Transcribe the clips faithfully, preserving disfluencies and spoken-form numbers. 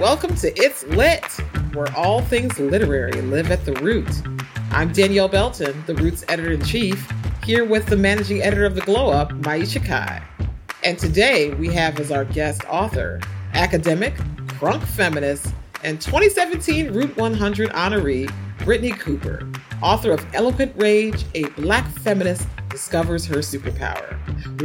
Welcome to It's Lit, where all things literary live at the Root. I'm Danielle Belton, the Root's editor-in-chief, here with the managing editor of The Glow Up, Maisha Kai. And today we have as our guest author, academic, crunk feminist, and twenty seventeen Root one hundred honoree, Brittney Cooper, author of Eloquent Rage: A Black Feminist Discovers Her Superpower,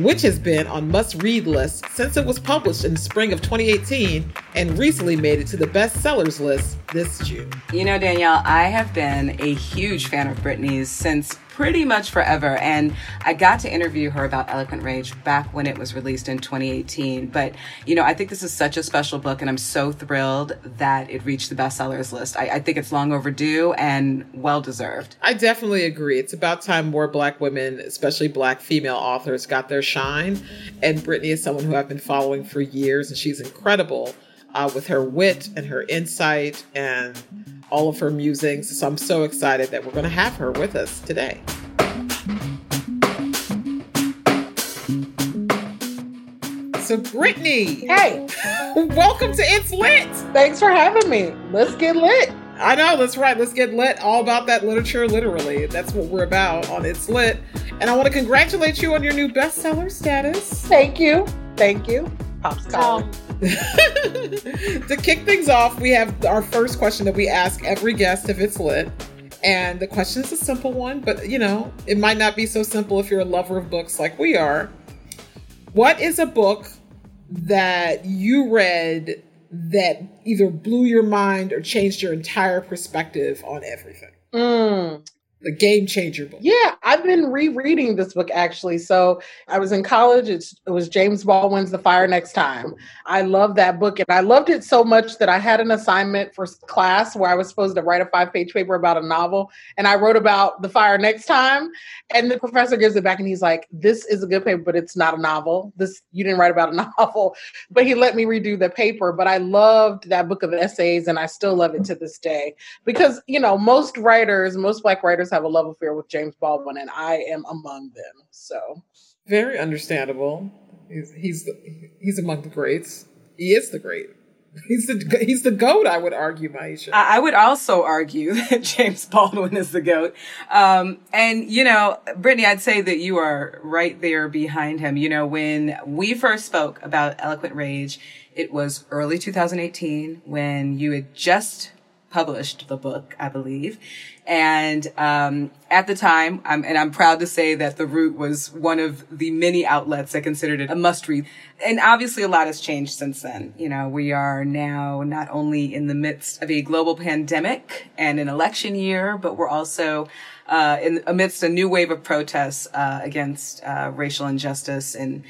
which has been on must-read lists since it was published in the spring of twenty eighteen and recently made it to the bestsellers list this June. You know, Danielle, I have been a huge fan of Brittney's since pretty much forever, and I got to interview her about Eloquent Rage back when it was released in twenty eighteen. But, you know, I think this is such a special book, and I'm so thrilled that it reached the bestsellers list. I, I think it's long overdue and well-deserved. I definitely agree. It's about time more Black women, especially Black female authors, got their shine. And Brittney is someone who I've been following for years, and she's incredible uh, with her wit and her insight and all of her musings. So I'm so excited that we're going to have her with us today. So Brittney, hey, welcome to It's Lit. Thanks for having me. Let's get lit. I know, that's right. Let's get lit. All about that literature, literally. That's what we're about on It's Lit. And I want to congratulate you on your new bestseller status. Thank you. Thank you. Pop's calling. To kick things off, we have our first question that we ask every guest if It's Lit. And the question is a simple one, but you know, it might not be so simple if you're a lover of books like we are. What is a book that you read that either blew your mind or changed your entire perspective on everything? Mm. The game changer book. Yeah, I've been rereading this book, actually. So I was in college. It's, it was James Baldwin's The Fire Next Time. I love that book. And I loved it so much that I had an assignment for class where I was supposed to write a five-page paper about a novel. And I wrote about The Fire Next Time. And the professor gives it back and he's like, this is a good paper, but it's not a novel. This, you didn't write about a novel. But he let me redo the paper. But I loved that book of essays. And I still love it to this day. Because, you know, most writers, most Black writers have a love affair with James Baldwin, and I am among them. So very understandable. He's he's, the, he's among the greats. He is the great. He's the he's the GOAT, I would argue, Maisha. I would also argue that James Baldwin is the GOAT. Um, and, you know, Brittney, I'd say that you are right there behind him. You know, when we first spoke about Eloquent Rage, it was early two thousand eighteen when you had just published the book, I believe. And um, at the time, I'm, and I'm proud to say that The Root was one of the many outlets that considered it a must-read. And obviously a lot has changed since then. You know, we are now not only in the midst of a global pandemic and an election year, but we're also uh, in amidst a new wave of protests uh, against uh, racial injustice. And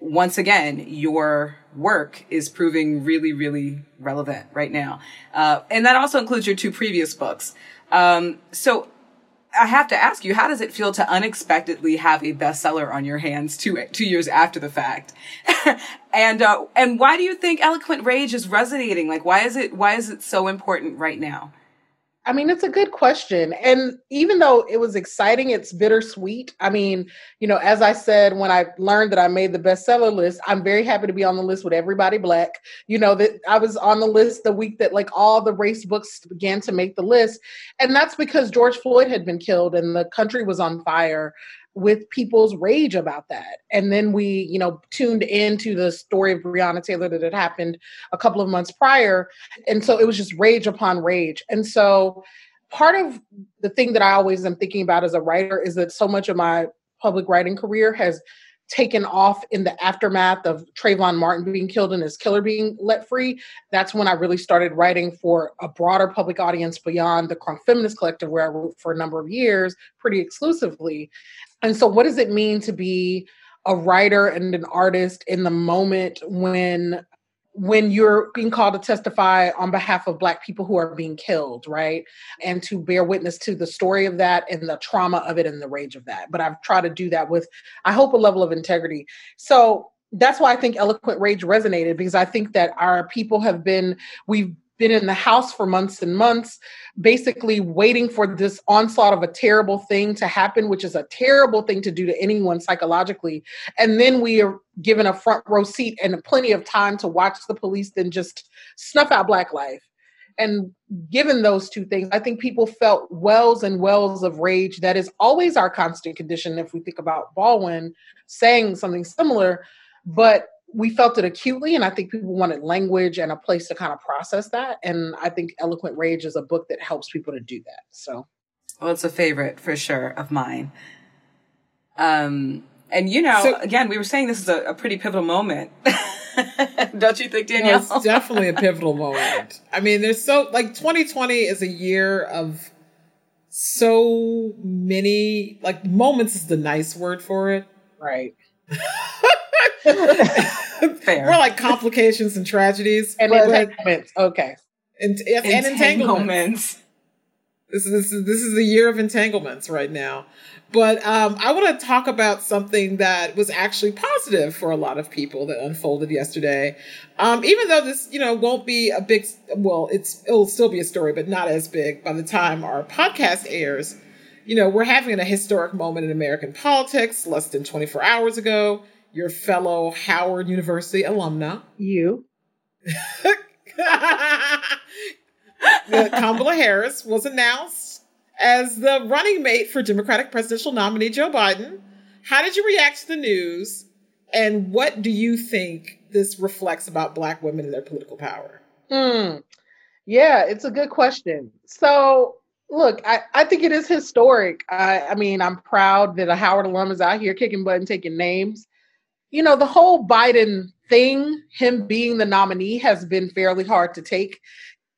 once again, your work is proving really, really relevant right now. Uh, and that also includes your two previous books. Um, so I have to ask you, how does it feel to unexpectedly have a bestseller on your hands two, two years after the fact? and, uh, and why do you think Eloquent Rage is resonating? Like, why is it, why is it so important right now? I mean, it's a good question. And even though it was exciting, it's bittersweet. I mean, you know, as I said, when I learned that I made the bestseller list, I'm very happy to be on the list with everybody Black. You know, that I was on the list the week that like all the race books began to make the list. And that's because George Floyd had been killed and the country was on fire with people's rage about that. And then we, you know, tuned into the story of Breonna Taylor that had happened a couple of months prior. And so it was just rage upon rage. And so part of the thing that I always am thinking about as a writer is that so much of my public writing career has taken off in the aftermath of Trayvon Martin being killed and his killer being let free, that's when I really started writing for a broader public audience beyond the Crunk Feminist Collective, where I wrote for a number of years pretty exclusively. And so what does it mean to be a writer and an artist in the moment when when you're being called to testify on behalf of Black people who are being killed, right? And to bear witness to the story of that and the trauma of it and the rage of that. But I've tried to do that with, I hope, a level of integrity. So that's why I think Eloquent Rage resonated, because I think that our people have been, we've been in the house for months and months, basically waiting for this onslaught of a terrible thing to happen, which is a terrible thing to do to anyone psychologically. And then we are given a front row seat and plenty of time to watch the police then just snuff out Black life. And given those two things, I think people felt wells and wells of rage. That is always our constant condition. If we think about Baldwin saying something similar, but we felt it acutely, and I think people wanted language and a place to kind of process that. And I think Eloquent Rage is a book that helps people to do that. So, well, it's a favorite for sure of mine. Um, and you know, so, again, we were saying this is a, a pretty pivotal moment. Don't you think, Danielle? No, it's definitely a pivotal moment. I mean, there's so like twenty twenty is a year of so many like moments is the nice word for it, right? Fair. More like complications and tragedies and entanglements. Okay, and, and entanglements. This is this is the year of entanglements right now. But um, I want to talk about something that was actually positive for a lot of people that unfolded yesterday. Um, even though this, you know, won't be a big, well, it's it'll still be a story, but not as big by the time our podcast airs. You know, we're having a historic moment in American politics. Less than twenty-four hours ago, your fellow Howard University alumna, you, Kamala Harris, was announced as the running mate for Democratic presidential nominee Joe Biden. How did you react to the news? And what do you think this reflects about Black women and their political power? Mm. Yeah, it's a good question. So, look, I, I think it is historic. I, I mean, I'm proud that a Howard alum is out here kicking butt and taking names. You know, the whole Biden thing, him being the nominee, has been fairly hard to take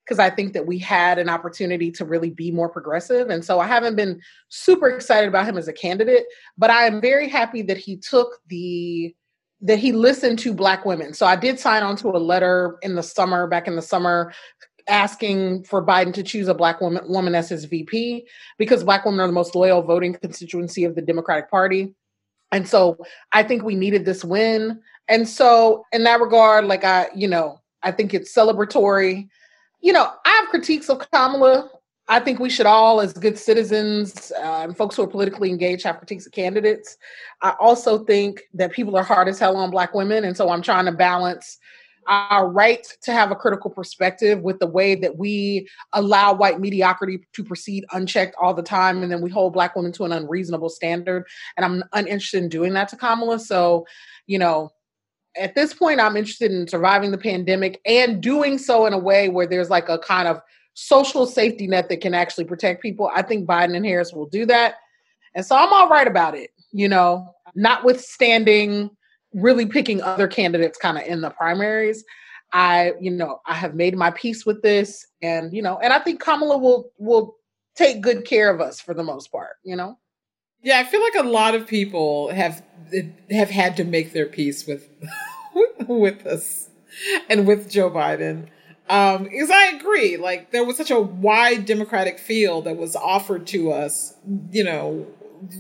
because I think that we had an opportunity to really be more progressive. And so I haven't been super excited about him as a candidate, but I am very happy that he took the, that he listened to Black women. So I did sign on to a letter in the summer, back in the summer, asking for Biden to choose a Black woman, woman as his V P, because Black women are the most loyal voting constituency of the Democratic Party. And so I think we needed this win. And so in that regard, like I, you know, I think it's celebratory. You know, I have critiques of Kamala. I think we should all, as good citizens uh, and folks who are politically engaged, have critiques of candidates. I also think that people are hard as hell on Black women. And so I'm trying to balance our right to have a critical perspective with the way that we allow white mediocrity to proceed unchecked all the time. And then we hold Black women to an unreasonable standard. And I'm uninterested in doing that to Kamala. So, you know, at this point, I'm interested in surviving the pandemic and doing so in a way where there's like a kind of social safety net that can actually protect people. I think Biden and Harris will do that. And so I'm all right about it, you know, notwithstanding really picking other candidates kind of in the primaries. I, you know, I have made my peace with this, and, you know, and I think Kamala will, will take good care of us for the most part, you know? Yeah. I feel like a lot of people have, have had to make their peace with, with us and with Joe Biden. Um, because I agree, like there was such a wide Democratic field that was offered to us, you know,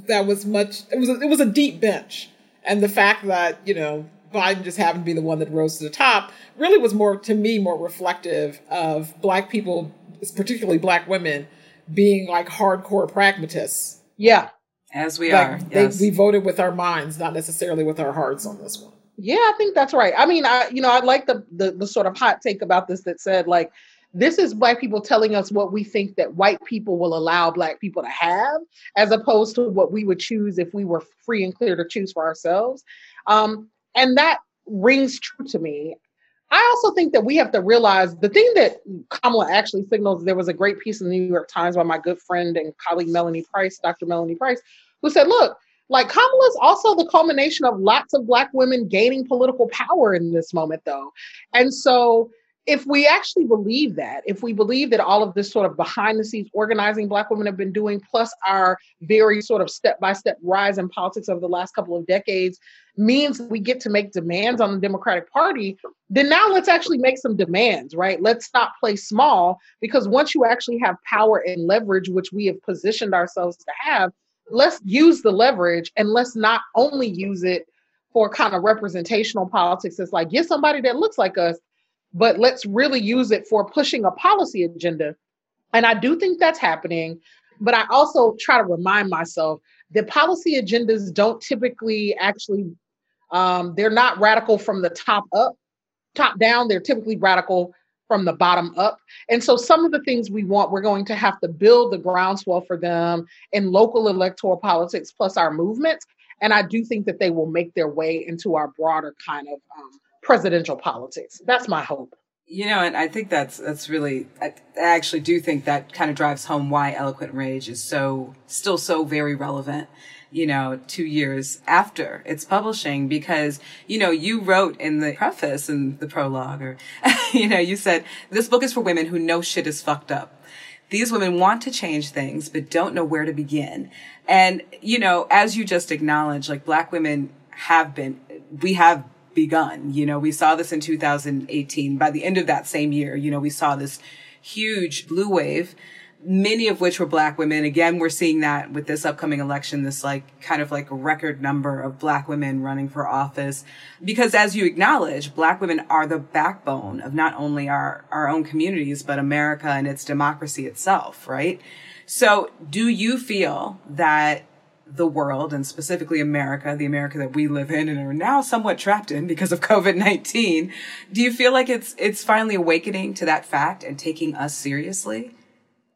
that was much, it was, a, it was a deep bench. And the fact that, you know, Biden just happened to be the one that rose to the top really was more, to me, more reflective of Black people, particularly Black women, being like hardcore pragmatists. Yeah. As we like, are. Yes. They, we voted with our minds, not necessarily with our hearts on this one. Yeah, I think that's right. I mean, I you know, I like the, the the sort of hot take about this that said, like, this is Black people telling us what we think that white people will allow Black people to have, as opposed to what we would choose if we were free and clear to choose for ourselves. Um, and that rings true to me. I also think that we have to realize the thing that Kamala actually signals. There was a great piece in the New York Times by my good friend and colleague, Melanie Price, Doctor Melanie Price, who said, look, Like, Kamala's also the culmination of lots of Black women gaining political power in this moment, though. And so if we actually believe that, if we believe that all of this sort of behind the scenes organizing Black women have been doing, plus our very sort of step-by-step rise in politics over the last couple of decades, means we get to make demands on the Democratic Party, then now let's actually make some demands, right? Let's not play small, because once you actually have power and leverage, which we have positioned ourselves to have, let's use the leverage, and let's not only use it for kind of representational politics. It's like, get somebody that looks like us, but let's really use it for pushing a policy agenda. And I do think that's happening, but I also try to remind myself that policy agendas don't typically actually, um, they're not radical from the top up, top down. They're typically radical from the bottom up. And so some of the things we want, we're going to have to build the groundswell for them in local electoral politics, plus our movements. And I do think that they will make their way into our broader kind of um, presidential politics. That's my hope. You know, and I think that's that's really, I actually do think that kind of drives home why Eloquent Rage is so, still so very relevant, you know, two years after its publishing, because, you know, you wrote in the preface and the prologue, or, you know, you said, this book is for women who know shit is fucked up. These women want to change things, but don't know where to begin. And, you know, as you just acknowledged, like, Black women have been, we have begun. You know, we saw this in two thousand eighteen. By the end of that same year, you know, we saw this huge blue wave, many of which were Black women. Again, we're seeing that with this upcoming election, this like kind of like record number of Black women running for office. Because as you acknowledge, Black women are the backbone of not only our, our own communities, but America and its democracy itself, right? So do you feel that the world, and specifically America, the America that we live in and are now somewhat trapped in because of COVID nineteen. Do you feel like it's it's finally awakening to that fact and taking us seriously?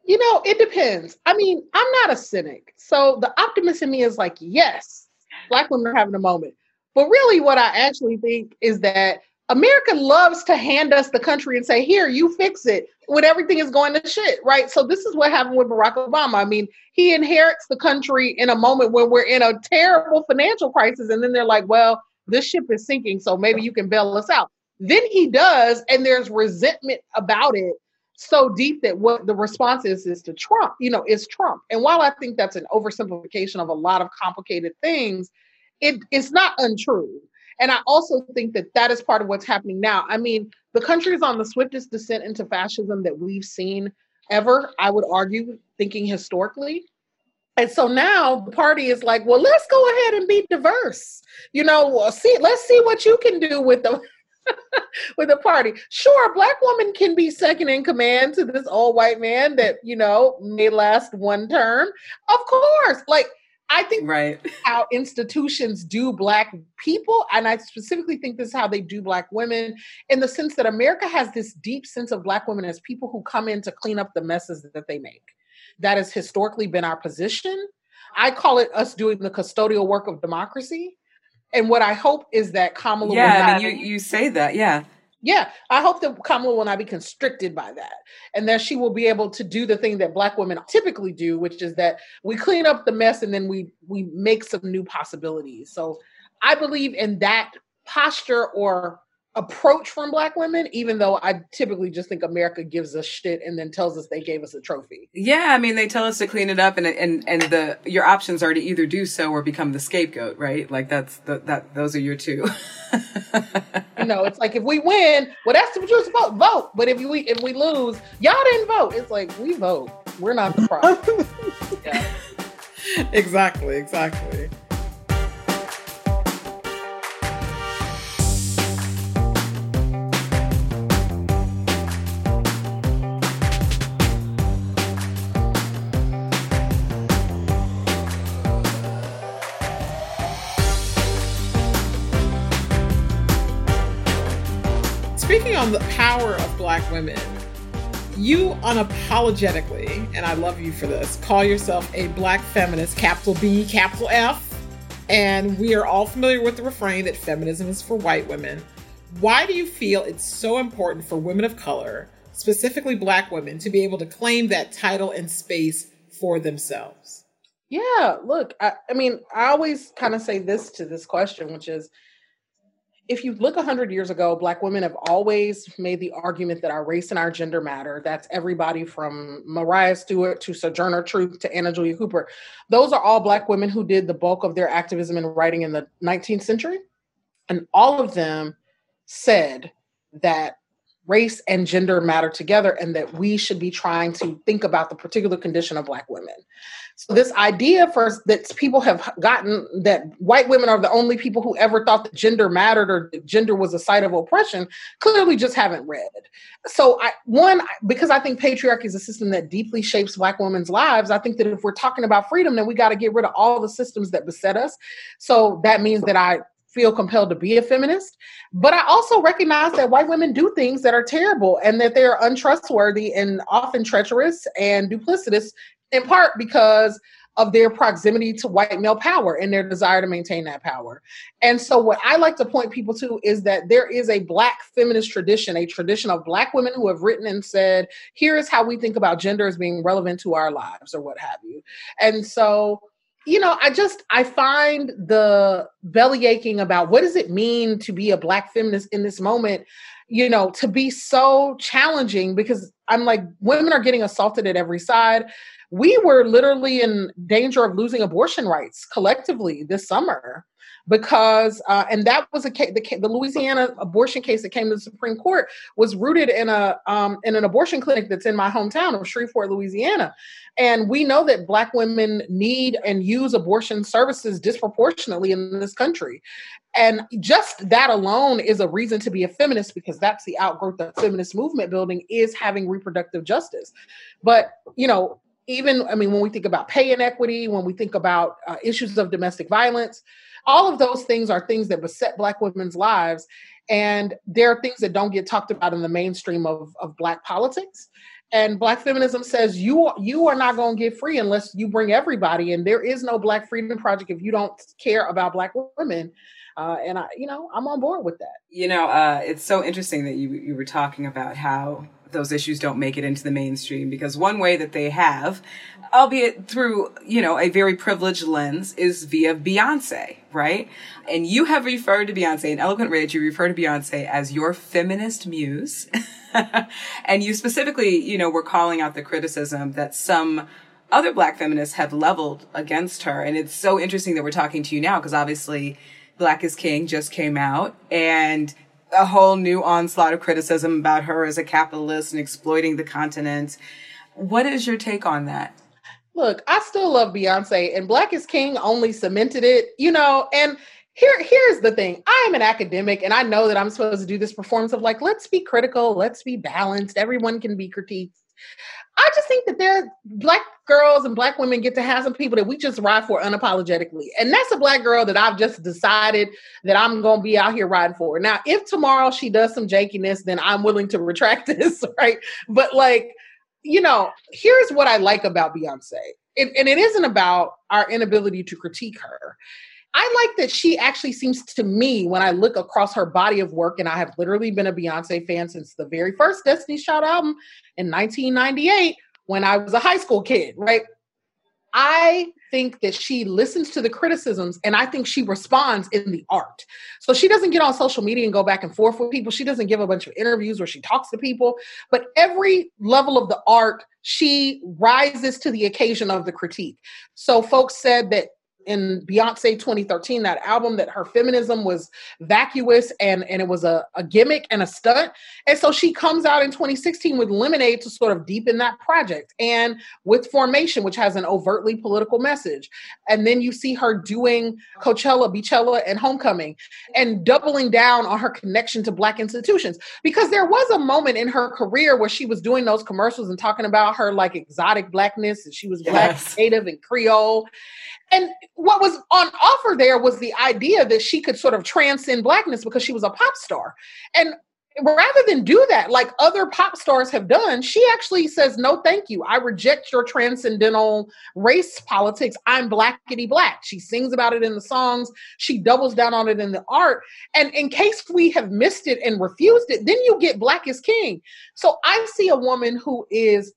You know, it depends. I mean, I'm not a cynic. So the optimist in me is like, yes, Black women are having a moment. But really what I actually think is that America loves to hand us the country and say, here, you fix it, when everything is going to shit, right? So this is what happened with Barack Obama. I mean, he inherits the country in a moment when we're in a terrible financial crisis. And then they're like, well, this ship is sinking, so maybe you can bail us out. Then he does, and there's resentment about it so deep that what the response is, is to Trump, you know, is Trump. And while I think that's an oversimplification of a lot of complicated things, it, it's not untrue. And I also think that that is part of what's happening now. I mean, the country is on the swiftest descent into fascism that we've seen ever, I would argue, thinking historically. And so now the party is like, well, let's go ahead and be diverse. You know, see, let's see what you can do with the with the party. Sure, a Black woman can be second in command to this old white man that, you know, may last one term. Of course, like, I think right. This is how institutions do Black people. And I specifically think this is how they do Black women, in the sense that America has this deep sense of Black women as people who come in to clean up the messes that they make. That has historically been our position. I call it us doing the custodial work of democracy. And what I hope is that Kamala yeah, will not... Yeah, I mean, you, you say that, yeah. Yeah, I hope that Kamala will not be constricted by that, and that she will be able to do the thing that Black women typically do, which is that we clean up the mess and then we we make some new possibilities. So I believe in that posture or approach from Black women, even though I typically just think America gives us shit and then tells us they gave us a trophy. Yeah, I mean, they tell us to clean it up, and and and the your options are to either do so or become the scapegoat, right? Like, that's the, that those are your two. You know, it's like, if we win, well, that's what you're supposed to vote. But if we if we lose, y'all didn't vote. It's like, we vote. We're not the problem. Yeah. Exactly, exactly. On the power of Black women, you unapologetically, and I love you for this, call yourself a Black feminist, capital B, capital F, and we are all familiar with the refrain that feminism is for white women. Why do you feel it's so important for women of color, specifically Black women, to be able to claim that title and space for themselves? Yeah, look, I, I mean, I always kind of say this to this question, which is, if you look one hundred years ago, Black women have always made the argument that our race and our gender matter. That's everybody from Mariah Stewart to Sojourner Truth to Anna Julia Cooper. Those are all Black women who did the bulk of their activism and writing in the nineteenth century. And all of them said that race and gender matter together and that we should be trying to think about the particular condition of Black women. So this idea first that people have gotten that white women are the only people who ever thought that gender mattered or that gender was a site of oppression, clearly just haven't read. So I, one, because I think patriarchy is a system that deeply shapes Black women's lives, I think that if we're talking about freedom, then we got to get rid of all the systems that beset us. So that means that I feel compelled to be a feminist. But I also recognize that white women do things that are terrible and that they are untrustworthy and often treacherous and duplicitous, in part because of their proximity to white male power and their desire to maintain that power. And so what I like to point people to is that there is a Black feminist tradition, a tradition of Black women who have written and said, here is how we think about gender as being relevant to our lives or what have you. And so You know, I just, I find the bellyaching about what does it mean to be a Black feminist in this moment, you know, to be so challenging, because I'm like, women are getting assaulted at every side. We were literally in danger of losing abortion rights collectively this summer because, uh, and that was a case, the, the Louisiana abortion case that came to the Supreme Court was rooted in a um, in an abortion clinic that's in my hometown of Shreveport, Louisiana. And we know that Black women need and use abortion services disproportionately in this country. And just that alone is a reason to be a feminist, because that's the outgrowth of feminist movement building is having reproductive justice. But, you know, even, I mean, when we think about pay inequity, when we think about uh, issues of domestic violence, all of those things are things that beset Black women's lives. And there are things that don't get talked about in the mainstream of, of Black politics. And Black feminism says, you are, you are not going to get free unless you bring everybody. And there is no Black Freedom Project if you don't care about Black women. Uh, and, I, you know, I'm on board with that. You know, uh, it's so interesting that you you were talking about how those issues don't make it into the mainstream, because one way that they have, albeit through, you know, a very privileged lens, is via Beyonce, right? And you have referred to Beyonce in Eloquent Rage, you refer to Beyonce as your feminist muse. And you specifically, you know, were calling out the criticism that some other Black feminists have leveled against her. And it's so interesting that we're talking to you now, because obviously Black is King just came out and a whole new onslaught of criticism about her as a capitalist and exploiting the continent. What is your take on that? Look, I still love Beyonce, and Black is King only cemented it, you know, and Here, here's the thing. I am an academic, and I know that I'm supposed to do this performance of like, let's be critical, let's be balanced, everyone can be critiqued. I just think that there, Black girls and Black women get to have some people that we just ride for unapologetically. And that's a Black girl that I've just decided that I'm going to be out here riding for. Now, if tomorrow she does some jankiness, then I'm willing to retract this, right? But like, you know, here's what I like about Beyonce. And, and it isn't about our inability to critique her. I like that she actually seems to me, when I look across her body of work, and I have literally been a Beyonce fan since the very first Destiny's Child album in nineteen ninety-eight, when I was a high school kid, right? I think that she listens to the criticisms, and I think she responds in the art. So she doesn't get on social media and go back and forth with people. She doesn't give a bunch of interviews where she talks to people, but every level of the art, she rises to the occasion of the critique. So folks said that in Beyonce twenty thirteen, that album, that her feminism was vacuous and, and it was a, a gimmick and a stunt. And so she comes out in twenty sixteen with Lemonade to sort of deepen that project, and with Formation, which has an overtly political message. And then you see her doing Coachella, Beachella, and Homecoming, and doubling down on her connection to Black institutions. Because there was a moment in her career where she was doing those commercials and talking about her like exotic Blackness, and she was Black, yes, Native, and Creole. And what was on offer there was the idea that she could sort of transcend Blackness because she was a pop star. And rather than do that, like other pop stars have done, she actually says, no, thank you. I reject your transcendental race politics. I'm Blackity Black. She sings about it in the songs. She doubles down on it in the art. And in case we have missed it and refused it, then you get Black is King. So I see a woman who is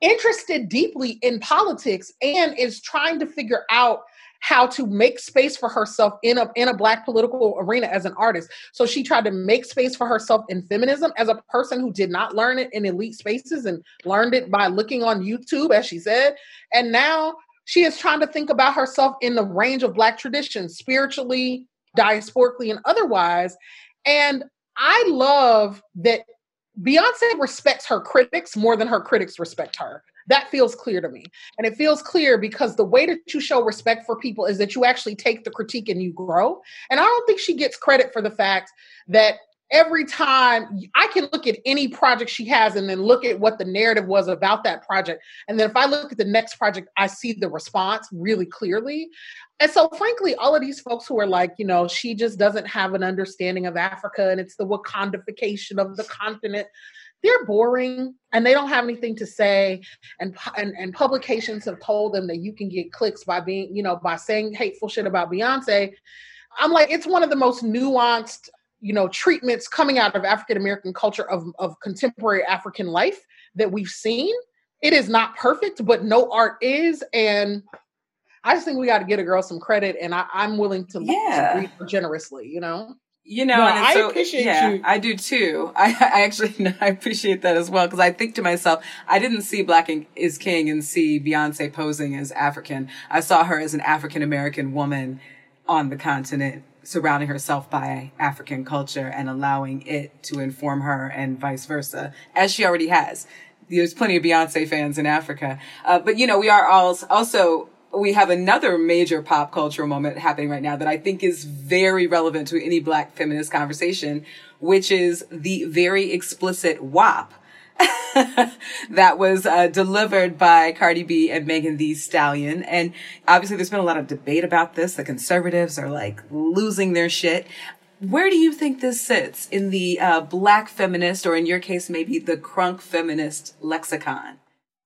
interested deeply in politics and is trying to figure out how to make space for herself in a, in a Black political arena as an artist. So she tried to make space for herself in feminism as a person who did not learn it in elite spaces and learned it by looking on YouTube, as she said. And now she is trying to think about herself in the range of Black traditions, spiritually, diasporically, and otherwise. And I love that Beyonce respects her critics more than her critics respect her. That feels clear to me. And it feels clear because the way that you show respect for people is that you actually take the critique and you grow. And I don't think she gets credit for the fact that every time I can look at any project she has and then look at what the narrative was about that project. And then if I look at the next project, I see the response really clearly. And so frankly, all of these folks who are like, you know, she just doesn't have an understanding of Africa and it's the Wakandification of the continent. They're boring and they don't have anything to say. And, and and publications have told them that you can get clicks by being, you know, by saying hateful shit about Beyonce. I'm like, it's one of the most nuanced, you know, treatments coming out of African-American culture of, of contemporary African life that we've seen. It is not perfect, but no art is. And I just think we got to get a girl some credit, and I, I'm willing to yeah. read generously, you know? You know, well, and I so, appreciate yeah, you. I do too. I, I actually, no, I appreciate that as well. Cause I think to myself, I didn't see Black is King and see Beyonce posing as African. I saw her as an African American woman on the continent, surrounding herself by African culture and allowing it to inform her and vice versa, as she already has. There's plenty of Beyonce fans in Africa. Uh, but you know, we are all also, we have another major pop cultural moment happening right now that I think is very relevant to any Black feminist conversation, which is the very explicit W A P that was uh, delivered by Cardi B and Megan Thee Stallion. And obviously there's been a lot of debate about this. The conservatives are like losing their shit. Where do you think this sits in the uh, Black feminist, or in your case, maybe the crunk feminist lexicon?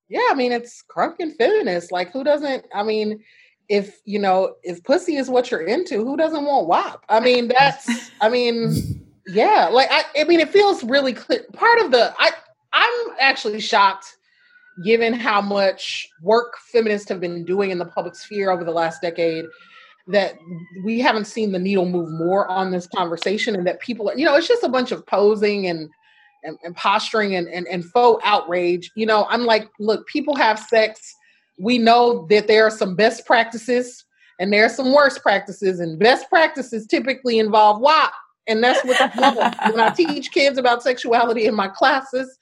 Yeah, I mean, it's crunk and feminist. Like, who doesn't, I mean, if, you know, if pussy is what you're into, who doesn't want W A P? I mean, that's, I mean, yeah. Like, I, I mean, it feels really clear. Part of the, I, I'm actually shocked given how much work feminists have been doing in the public sphere over the last decade that we haven't seen the needle move more on this conversation, and that people are, you know, it's just a bunch of posing and And, and posturing and, and, and faux outrage. You know, I'm like, look, people have sex. We know that there are some best practices and there are some worst practices, and best practices typically involve W A P. And that's what I love. When I teach kids about sexuality in my classes,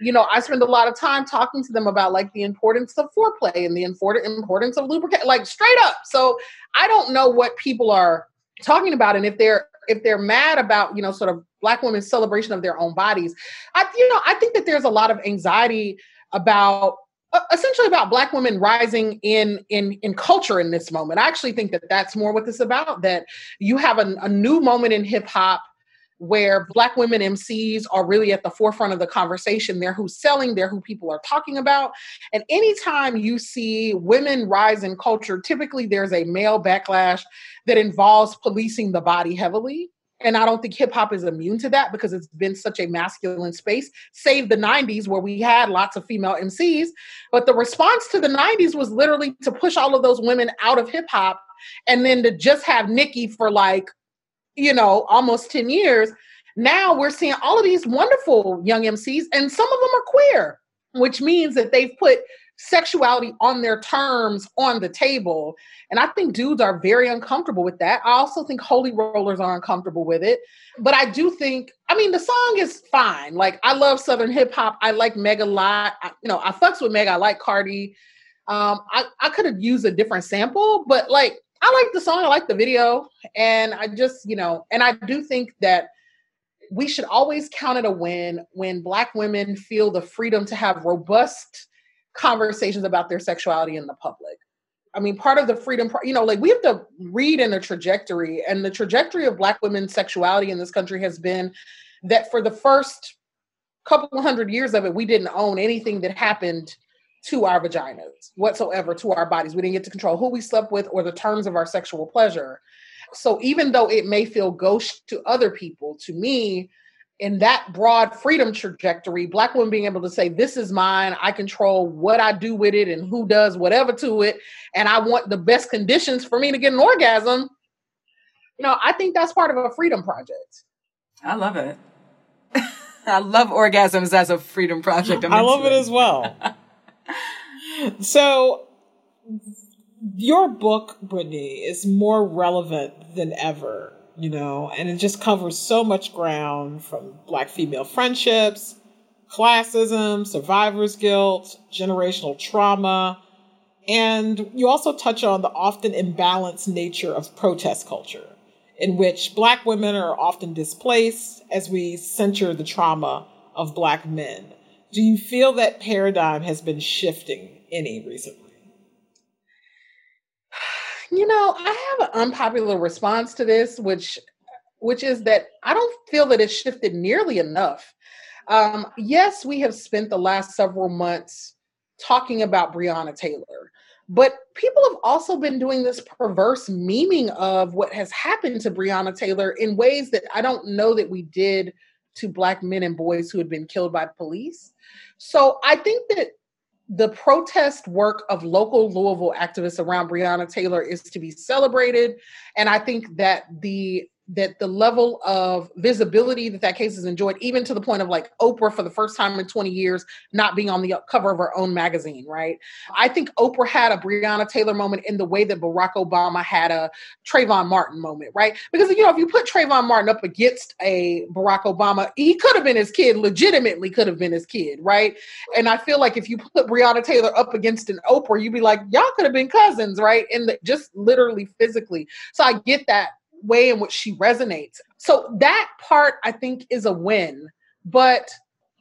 you know, I spend a lot of time talking to them about like the importance of foreplay and the importance of lubricant, like straight up. So I don't know what people are talking about. And if they're, if they're mad about, you know, sort of Black women's celebration of their own bodies, I, you know, I think that there's a lot of anxiety about, uh, essentially about Black women rising in, in, in culture in this moment. I actually think that that's more what this is about, that you have a, a new moment in hip hop where Black women M Cs are really at the forefront of the conversation. They're who's selling, they're who people are talking about. And anytime you see women rise in culture, typically there's a male backlash that involves policing the body heavily. And I don't think hip hop is immune to that because it's been such a masculine space, save the nineties where we had lots of female M Cs. But the response to the nineties was literally to push all of those women out of hip hop and then to just have Nicki for like, you know, almost ten years. Now we're seeing all of these wonderful young M Cs, and some of them are queer, which means that they've put sexuality on their terms on the table. And I think dudes are very uncomfortable with that. I also think holy rollers are uncomfortable with it. But I do think, I mean, the song is fine. Like, I love Southern hip hop. I like Meg a lot. I, you know, I fucks with Meg. I like Cardi. Um, I, I could have used a different sample, but like, I like the song, I like the video, and I just, you know, and I do think that we should always count it a win when Black women feel the freedom to have robust conversations about their sexuality in the public. I mean, part of the freedom, you know, like we have to read in the trajectory, and the trajectory of Black women's sexuality in this country has been that for the first couple hundred years of it, we didn't own anything that happened to our vaginas whatsoever, to our bodies. We didn't get to control who we slept with or the terms of our sexual pleasure. So even though it may feel gauche to other people, to me, in that broad freedom trajectory, Black women being able to say, this is mine, I control what I do with it and who does whatever to it, and I want the best conditions for me to get an orgasm, you know, I think that's part of a freedom project. I love it. I love orgasms as a freedom project. I'm I love it, it as well. So your book, Brittney, is more relevant than ever, you know, and it just covers so much ground, from Black female friendships, classism, survivor's guilt, generational trauma. And you also touch on the often imbalanced nature of protest culture, in which Black women are often displaced as we center the trauma of Black men. Do you feel that paradigm has been shifting any recently? You know, I have an unpopular response to this, which which is that I don't feel that it's shifted nearly enough. Um, yes, we have spent the last several months talking about Breonna Taylor, but people have also been doing this perverse memeing of what has happened to Breonna Taylor in ways that I don't know that we did to Black men and boys who had been killed by police. So I think that the protest work of local Louisville activists around Breonna Taylor is to be celebrated. And I think that the that the level of visibility that that case has enjoyed, even to the point of like Oprah for the first time in twenty years, not being on the cover of her own magazine, right? I think Oprah had a Breonna Taylor moment in the way that Barack Obama had a Trayvon Martin moment, right? Because, you know, if you put Trayvon Martin up against a Barack Obama, he could have been his kid, legitimately could have been his kid, right? And I feel like if you put Breonna Taylor up against an Oprah, you'd be like, y'all could have been cousins, right? And just literally physically. So I get that way in which she resonates. So that part, I think, is a win. But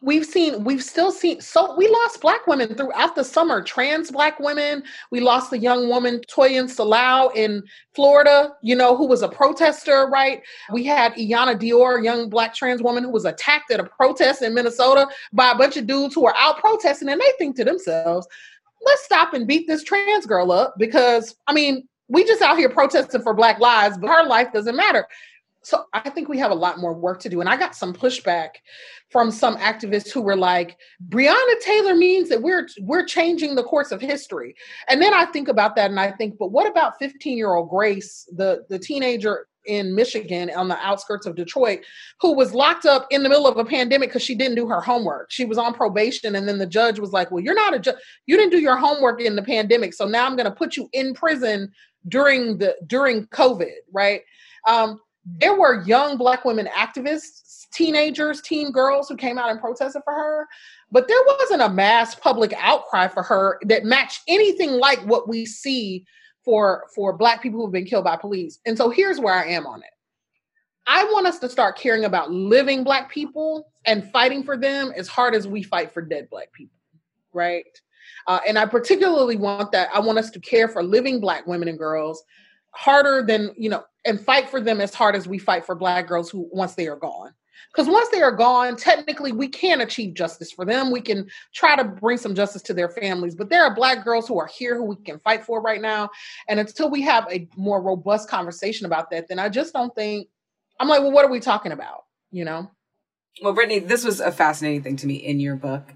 we've seen, we've still seen, so we lost Black women throughout the summer, trans Black women. We lost the young woman, Toyin Salao in Florida, you know, who was a protester, right? We had Iyanna Dior, a young Black trans woman who was attacked at a protest in Minnesota by a bunch of dudes who are out protesting. And they think to themselves, let's stop and beat this trans girl up because, I mean, we just out here protesting for Black lives, but her life doesn't matter. So I think we have a lot more work to do. And I got some pushback from some activists who were like, Breonna Taylor means that we're we're changing the course of history. And then I think about that and I think, but what about fifteen-year-old Grace, the, the teenager in Michigan on the outskirts of Detroit, who was locked up in the middle of a pandemic because she didn't do her homework. She was on probation. And then the judge was like, well, you're not a judge. You didn't do your homework in the pandemic. So now I'm going to put you in prison during the during COVID, right? Um, there were young Black women activists, teenagers, teen girls who came out and protested for her, but there wasn't a mass public outcry for her that matched anything like what we see for, for Black people who've been killed by police. And so here's where I am on it. I want us to start caring about living Black people and fighting for them as hard as we fight for dead Black people, right? Uh, and I particularly want that. I want us to care for living Black women and girls harder than, you know, and fight for them as hard as we fight for Black girls who, once they are gone. Because once they are gone, technically we can achieve justice for them. We can try to bring some justice to their families. But there are Black girls who are here who we can fight for right now. And until we have a more robust conversation about that, then I just don't think, I'm like, well, what are we talking about? You know? Well, Brittney, this was a fascinating thing to me in your book.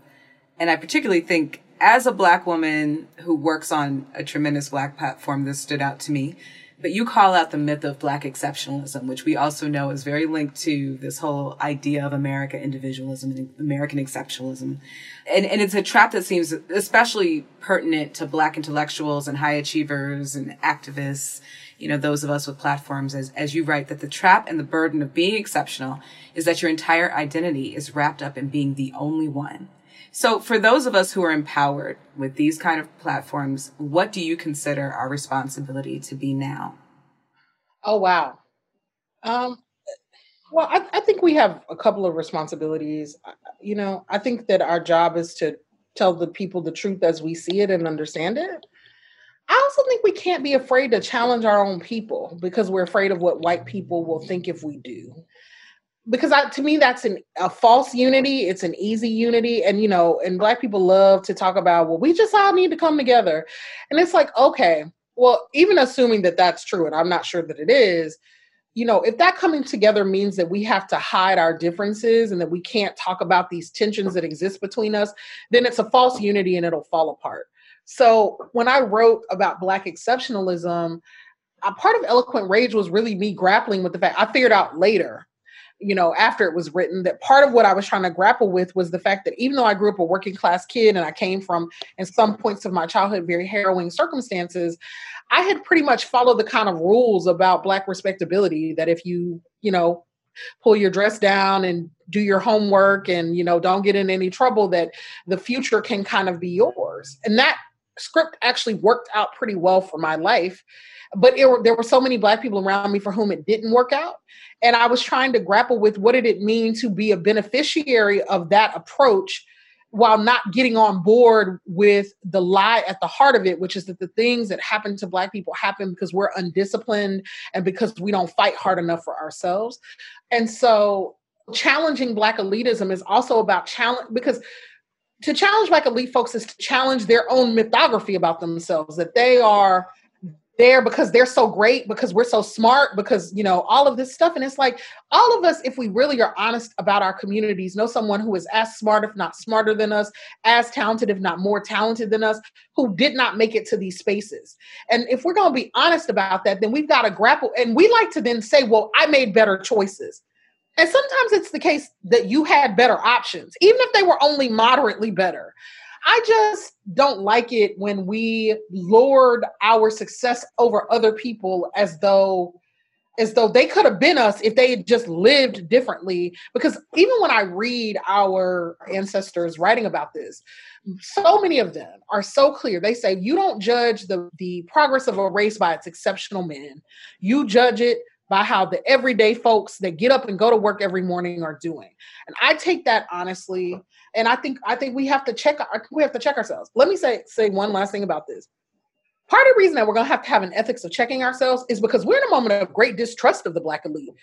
And I particularly think, as a Black woman who works on a tremendous Black platform, this stood out to me. But you call out the myth of Black exceptionalism, which we also know is very linked to this whole idea of American individualism and American exceptionalism. And, and it's a trap that seems especially pertinent to Black intellectuals and high achievers and activists, you know, those of us with platforms, as, as you write, that the trap and the burden of being exceptional is that your entire identity is wrapped up in being the only one. So for those of us who are empowered with these kind of platforms, what do you consider our responsibility to be now? Oh, wow. Um, well, I, I think we have a couple of responsibilities. You know, I think that our job is to tell the people the truth as we see it and understand it. I also think we can't be afraid to challenge our own people because we're afraid of what white people will think if we do. Because I, to me, that's an, a false unity. It's an easy unity. And, you know, and Black people love to talk about, well, we just all need to come together. And it's like, okay, well, even assuming that that's true, and I'm not sure that it is, you know, if that coming together means that we have to hide our differences and that we can't talk about these tensions that exist between us, then it's a false unity and it'll fall apart. So when I wrote about Black exceptionalism, a part of Eloquent Rage was really me grappling with the fact, I figured out later, you know, after it was written, that part of what I was trying to grapple with was the fact that even though I grew up a working class kid and I came from, in some points of my childhood, very harrowing circumstances, I had pretty much followed the kind of rules about Black respectability that if you, you know, pull your dress down and do your homework and, you know, don't get in any trouble, that the future can kind of be yours. And that script actually worked out pretty well for my life. But it, there were so many Black people around me for whom it didn't work out. And I was trying to grapple with what did it mean to be a beneficiary of that approach while not getting on board with the lie at the heart of it, which is that the things that happen to Black people happen because we're undisciplined and because we don't fight hard enough for ourselves. And so challenging Black elitism is also about challenge, because to challenge Black elite folks is to challenge their own mythography about themselves, that they are there because they're so great, because we're so smart, because, you know, all of this stuff. And it's like, all of us, if we really are honest about our communities, know someone who is as smart, if not smarter than us, as talented, if not more talented than us, who did not make it to these spaces. And if we're going to be honest about that, then we've got to grapple. And we like to then say, well, I made better choices. And sometimes it's the case that you had better options, even if they were only moderately better. I just don't like it when we lord our success over other people as though as though they could have been us if they had just lived differently. Because even when I read our ancestors writing about this, so many of them are so clear. They say, you don't judge the, the progress of a race by its exceptional men. You judge it by how the everyday folks that get up and go to work every morning are doing. And I take that honestly. And I think I think we have to check we have to check ourselves. Let me say say one last thing about this. Part of the reason that we're going to have to have an ethics of checking ourselves is because we're in a moment of great distrust of the Black elite.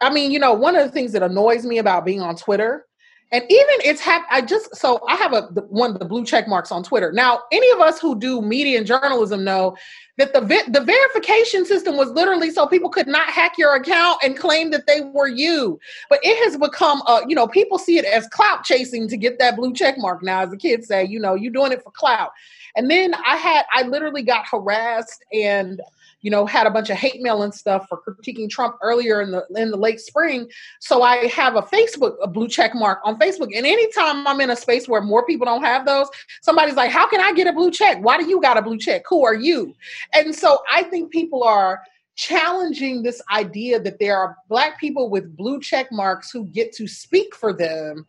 I mean, you know, one of the things that annoys me about being on Twitter, and even it's hap- I just so I have a the, one of the blue check marks on Twitter. Now, any of us who do media and journalism know that the vi- the verification system was literally so people could not hack your account and claim that they were you. But it has become, uh, you know, people see it as clout chasing to get that blue check mark. Now, as the kids say, you know, you're doing it for clout. And then I had I literally got harassed and, you know, had a bunch of hate mail and stuff for critiquing Trump earlier in the in the late spring. So I have a Facebook, a blue check mark on Facebook. And anytime I'm in a space where more people don't have those, somebody's like, how can I get a blue check? Why do you got a blue check? Who are you? And so I think people are challenging this idea that there are Black people with blue check marks who get to speak for them.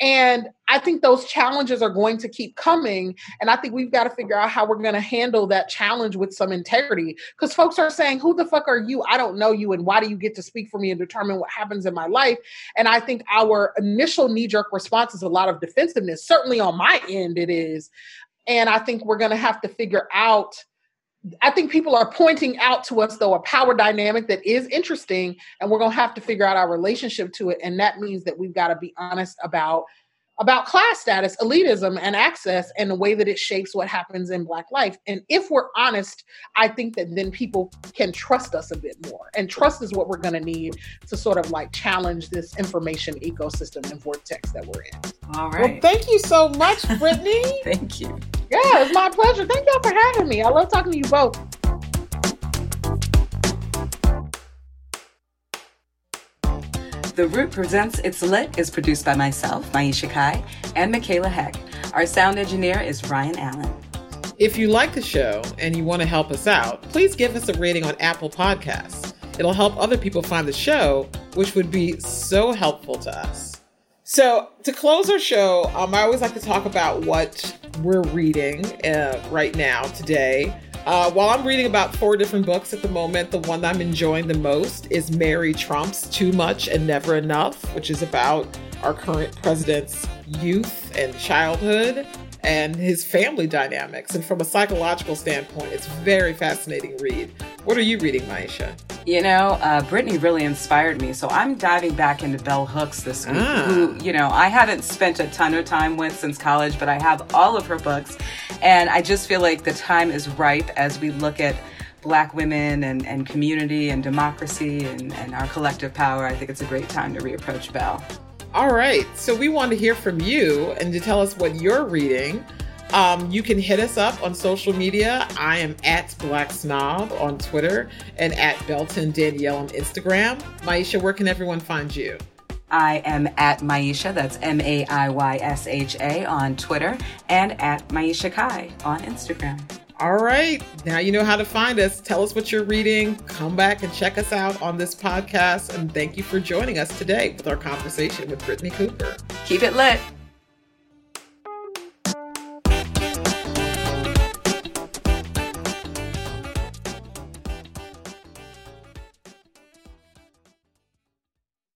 And I think those challenges are going to keep coming. And I think we've got to figure out how we're going to handle that challenge with some integrity, because folks are saying, who the fuck are you? I don't know you. And why do you get to speak for me and determine what happens in my life? And I think our initial knee-jerk response is a lot of defensiveness. Certainly on my end, it is. And I think we're going to have to figure out, I think people are pointing out to us, though, a power dynamic that is interesting, and we're going to have to figure out our relationship to it. And that means that we've got to be honest about, about class status, elitism, and access, and the way that it shapes what happens in Black life. And if we're honest, I think that then people can trust us a bit more. And trust is what we're going to need to sort of like challenge this information ecosystem and vortex that we're in. All right. Well, thank you so much, Brittney. Thank you. Yeah, it's my pleasure. Thank y'all for having me. I love talking to you both. The Root Presents It's Lit is produced by myself, Maisha Kai, and Michaela Heck. Our sound engineer is Ryan Allen. If you like the show and you want to help us out, please give us a rating on Apple Podcasts. It'll help other people find the show, which would be so helpful to us. So to close our show, um, I always like to talk about what we're reading uh, right now today. Uh, while I'm reading about four different books at the moment, the one that I'm enjoying the most is Mary Trump's Too Much and Never Enough, which is about our current president's youth and childhood and his family dynamics. And from a psychological standpoint, it's very fascinating read. What are you reading, Maisha? You know, uh, Brittney really inspired me. So I'm diving back into Bell Hooks this week, ah. who, you know, I haven't spent a ton of time with since college, but I have all of her books. And I just feel like the time is ripe as we look at Black women and, and community and democracy and, and our collective power, I think it's a great time to reapproach Bell. All right, so we want to hear from you and to tell us what you're reading. Um, you can hit us up on social media. I am at Black Snob on Twitter and at Belton Danielle on Instagram. Maisha, where can everyone find you? I am at Maisha, that's M A I Y S H A on Twitter, and at Maisha Kai on Instagram. All right, now you know how to find us. Tell us what you're reading. Come back and check us out on this podcast. And thank you for joining us today with our conversation with Brittney Cooper. Keep it lit.